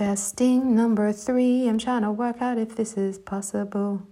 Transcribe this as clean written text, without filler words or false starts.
Testing number 3, I'm trying to work out if this is possible.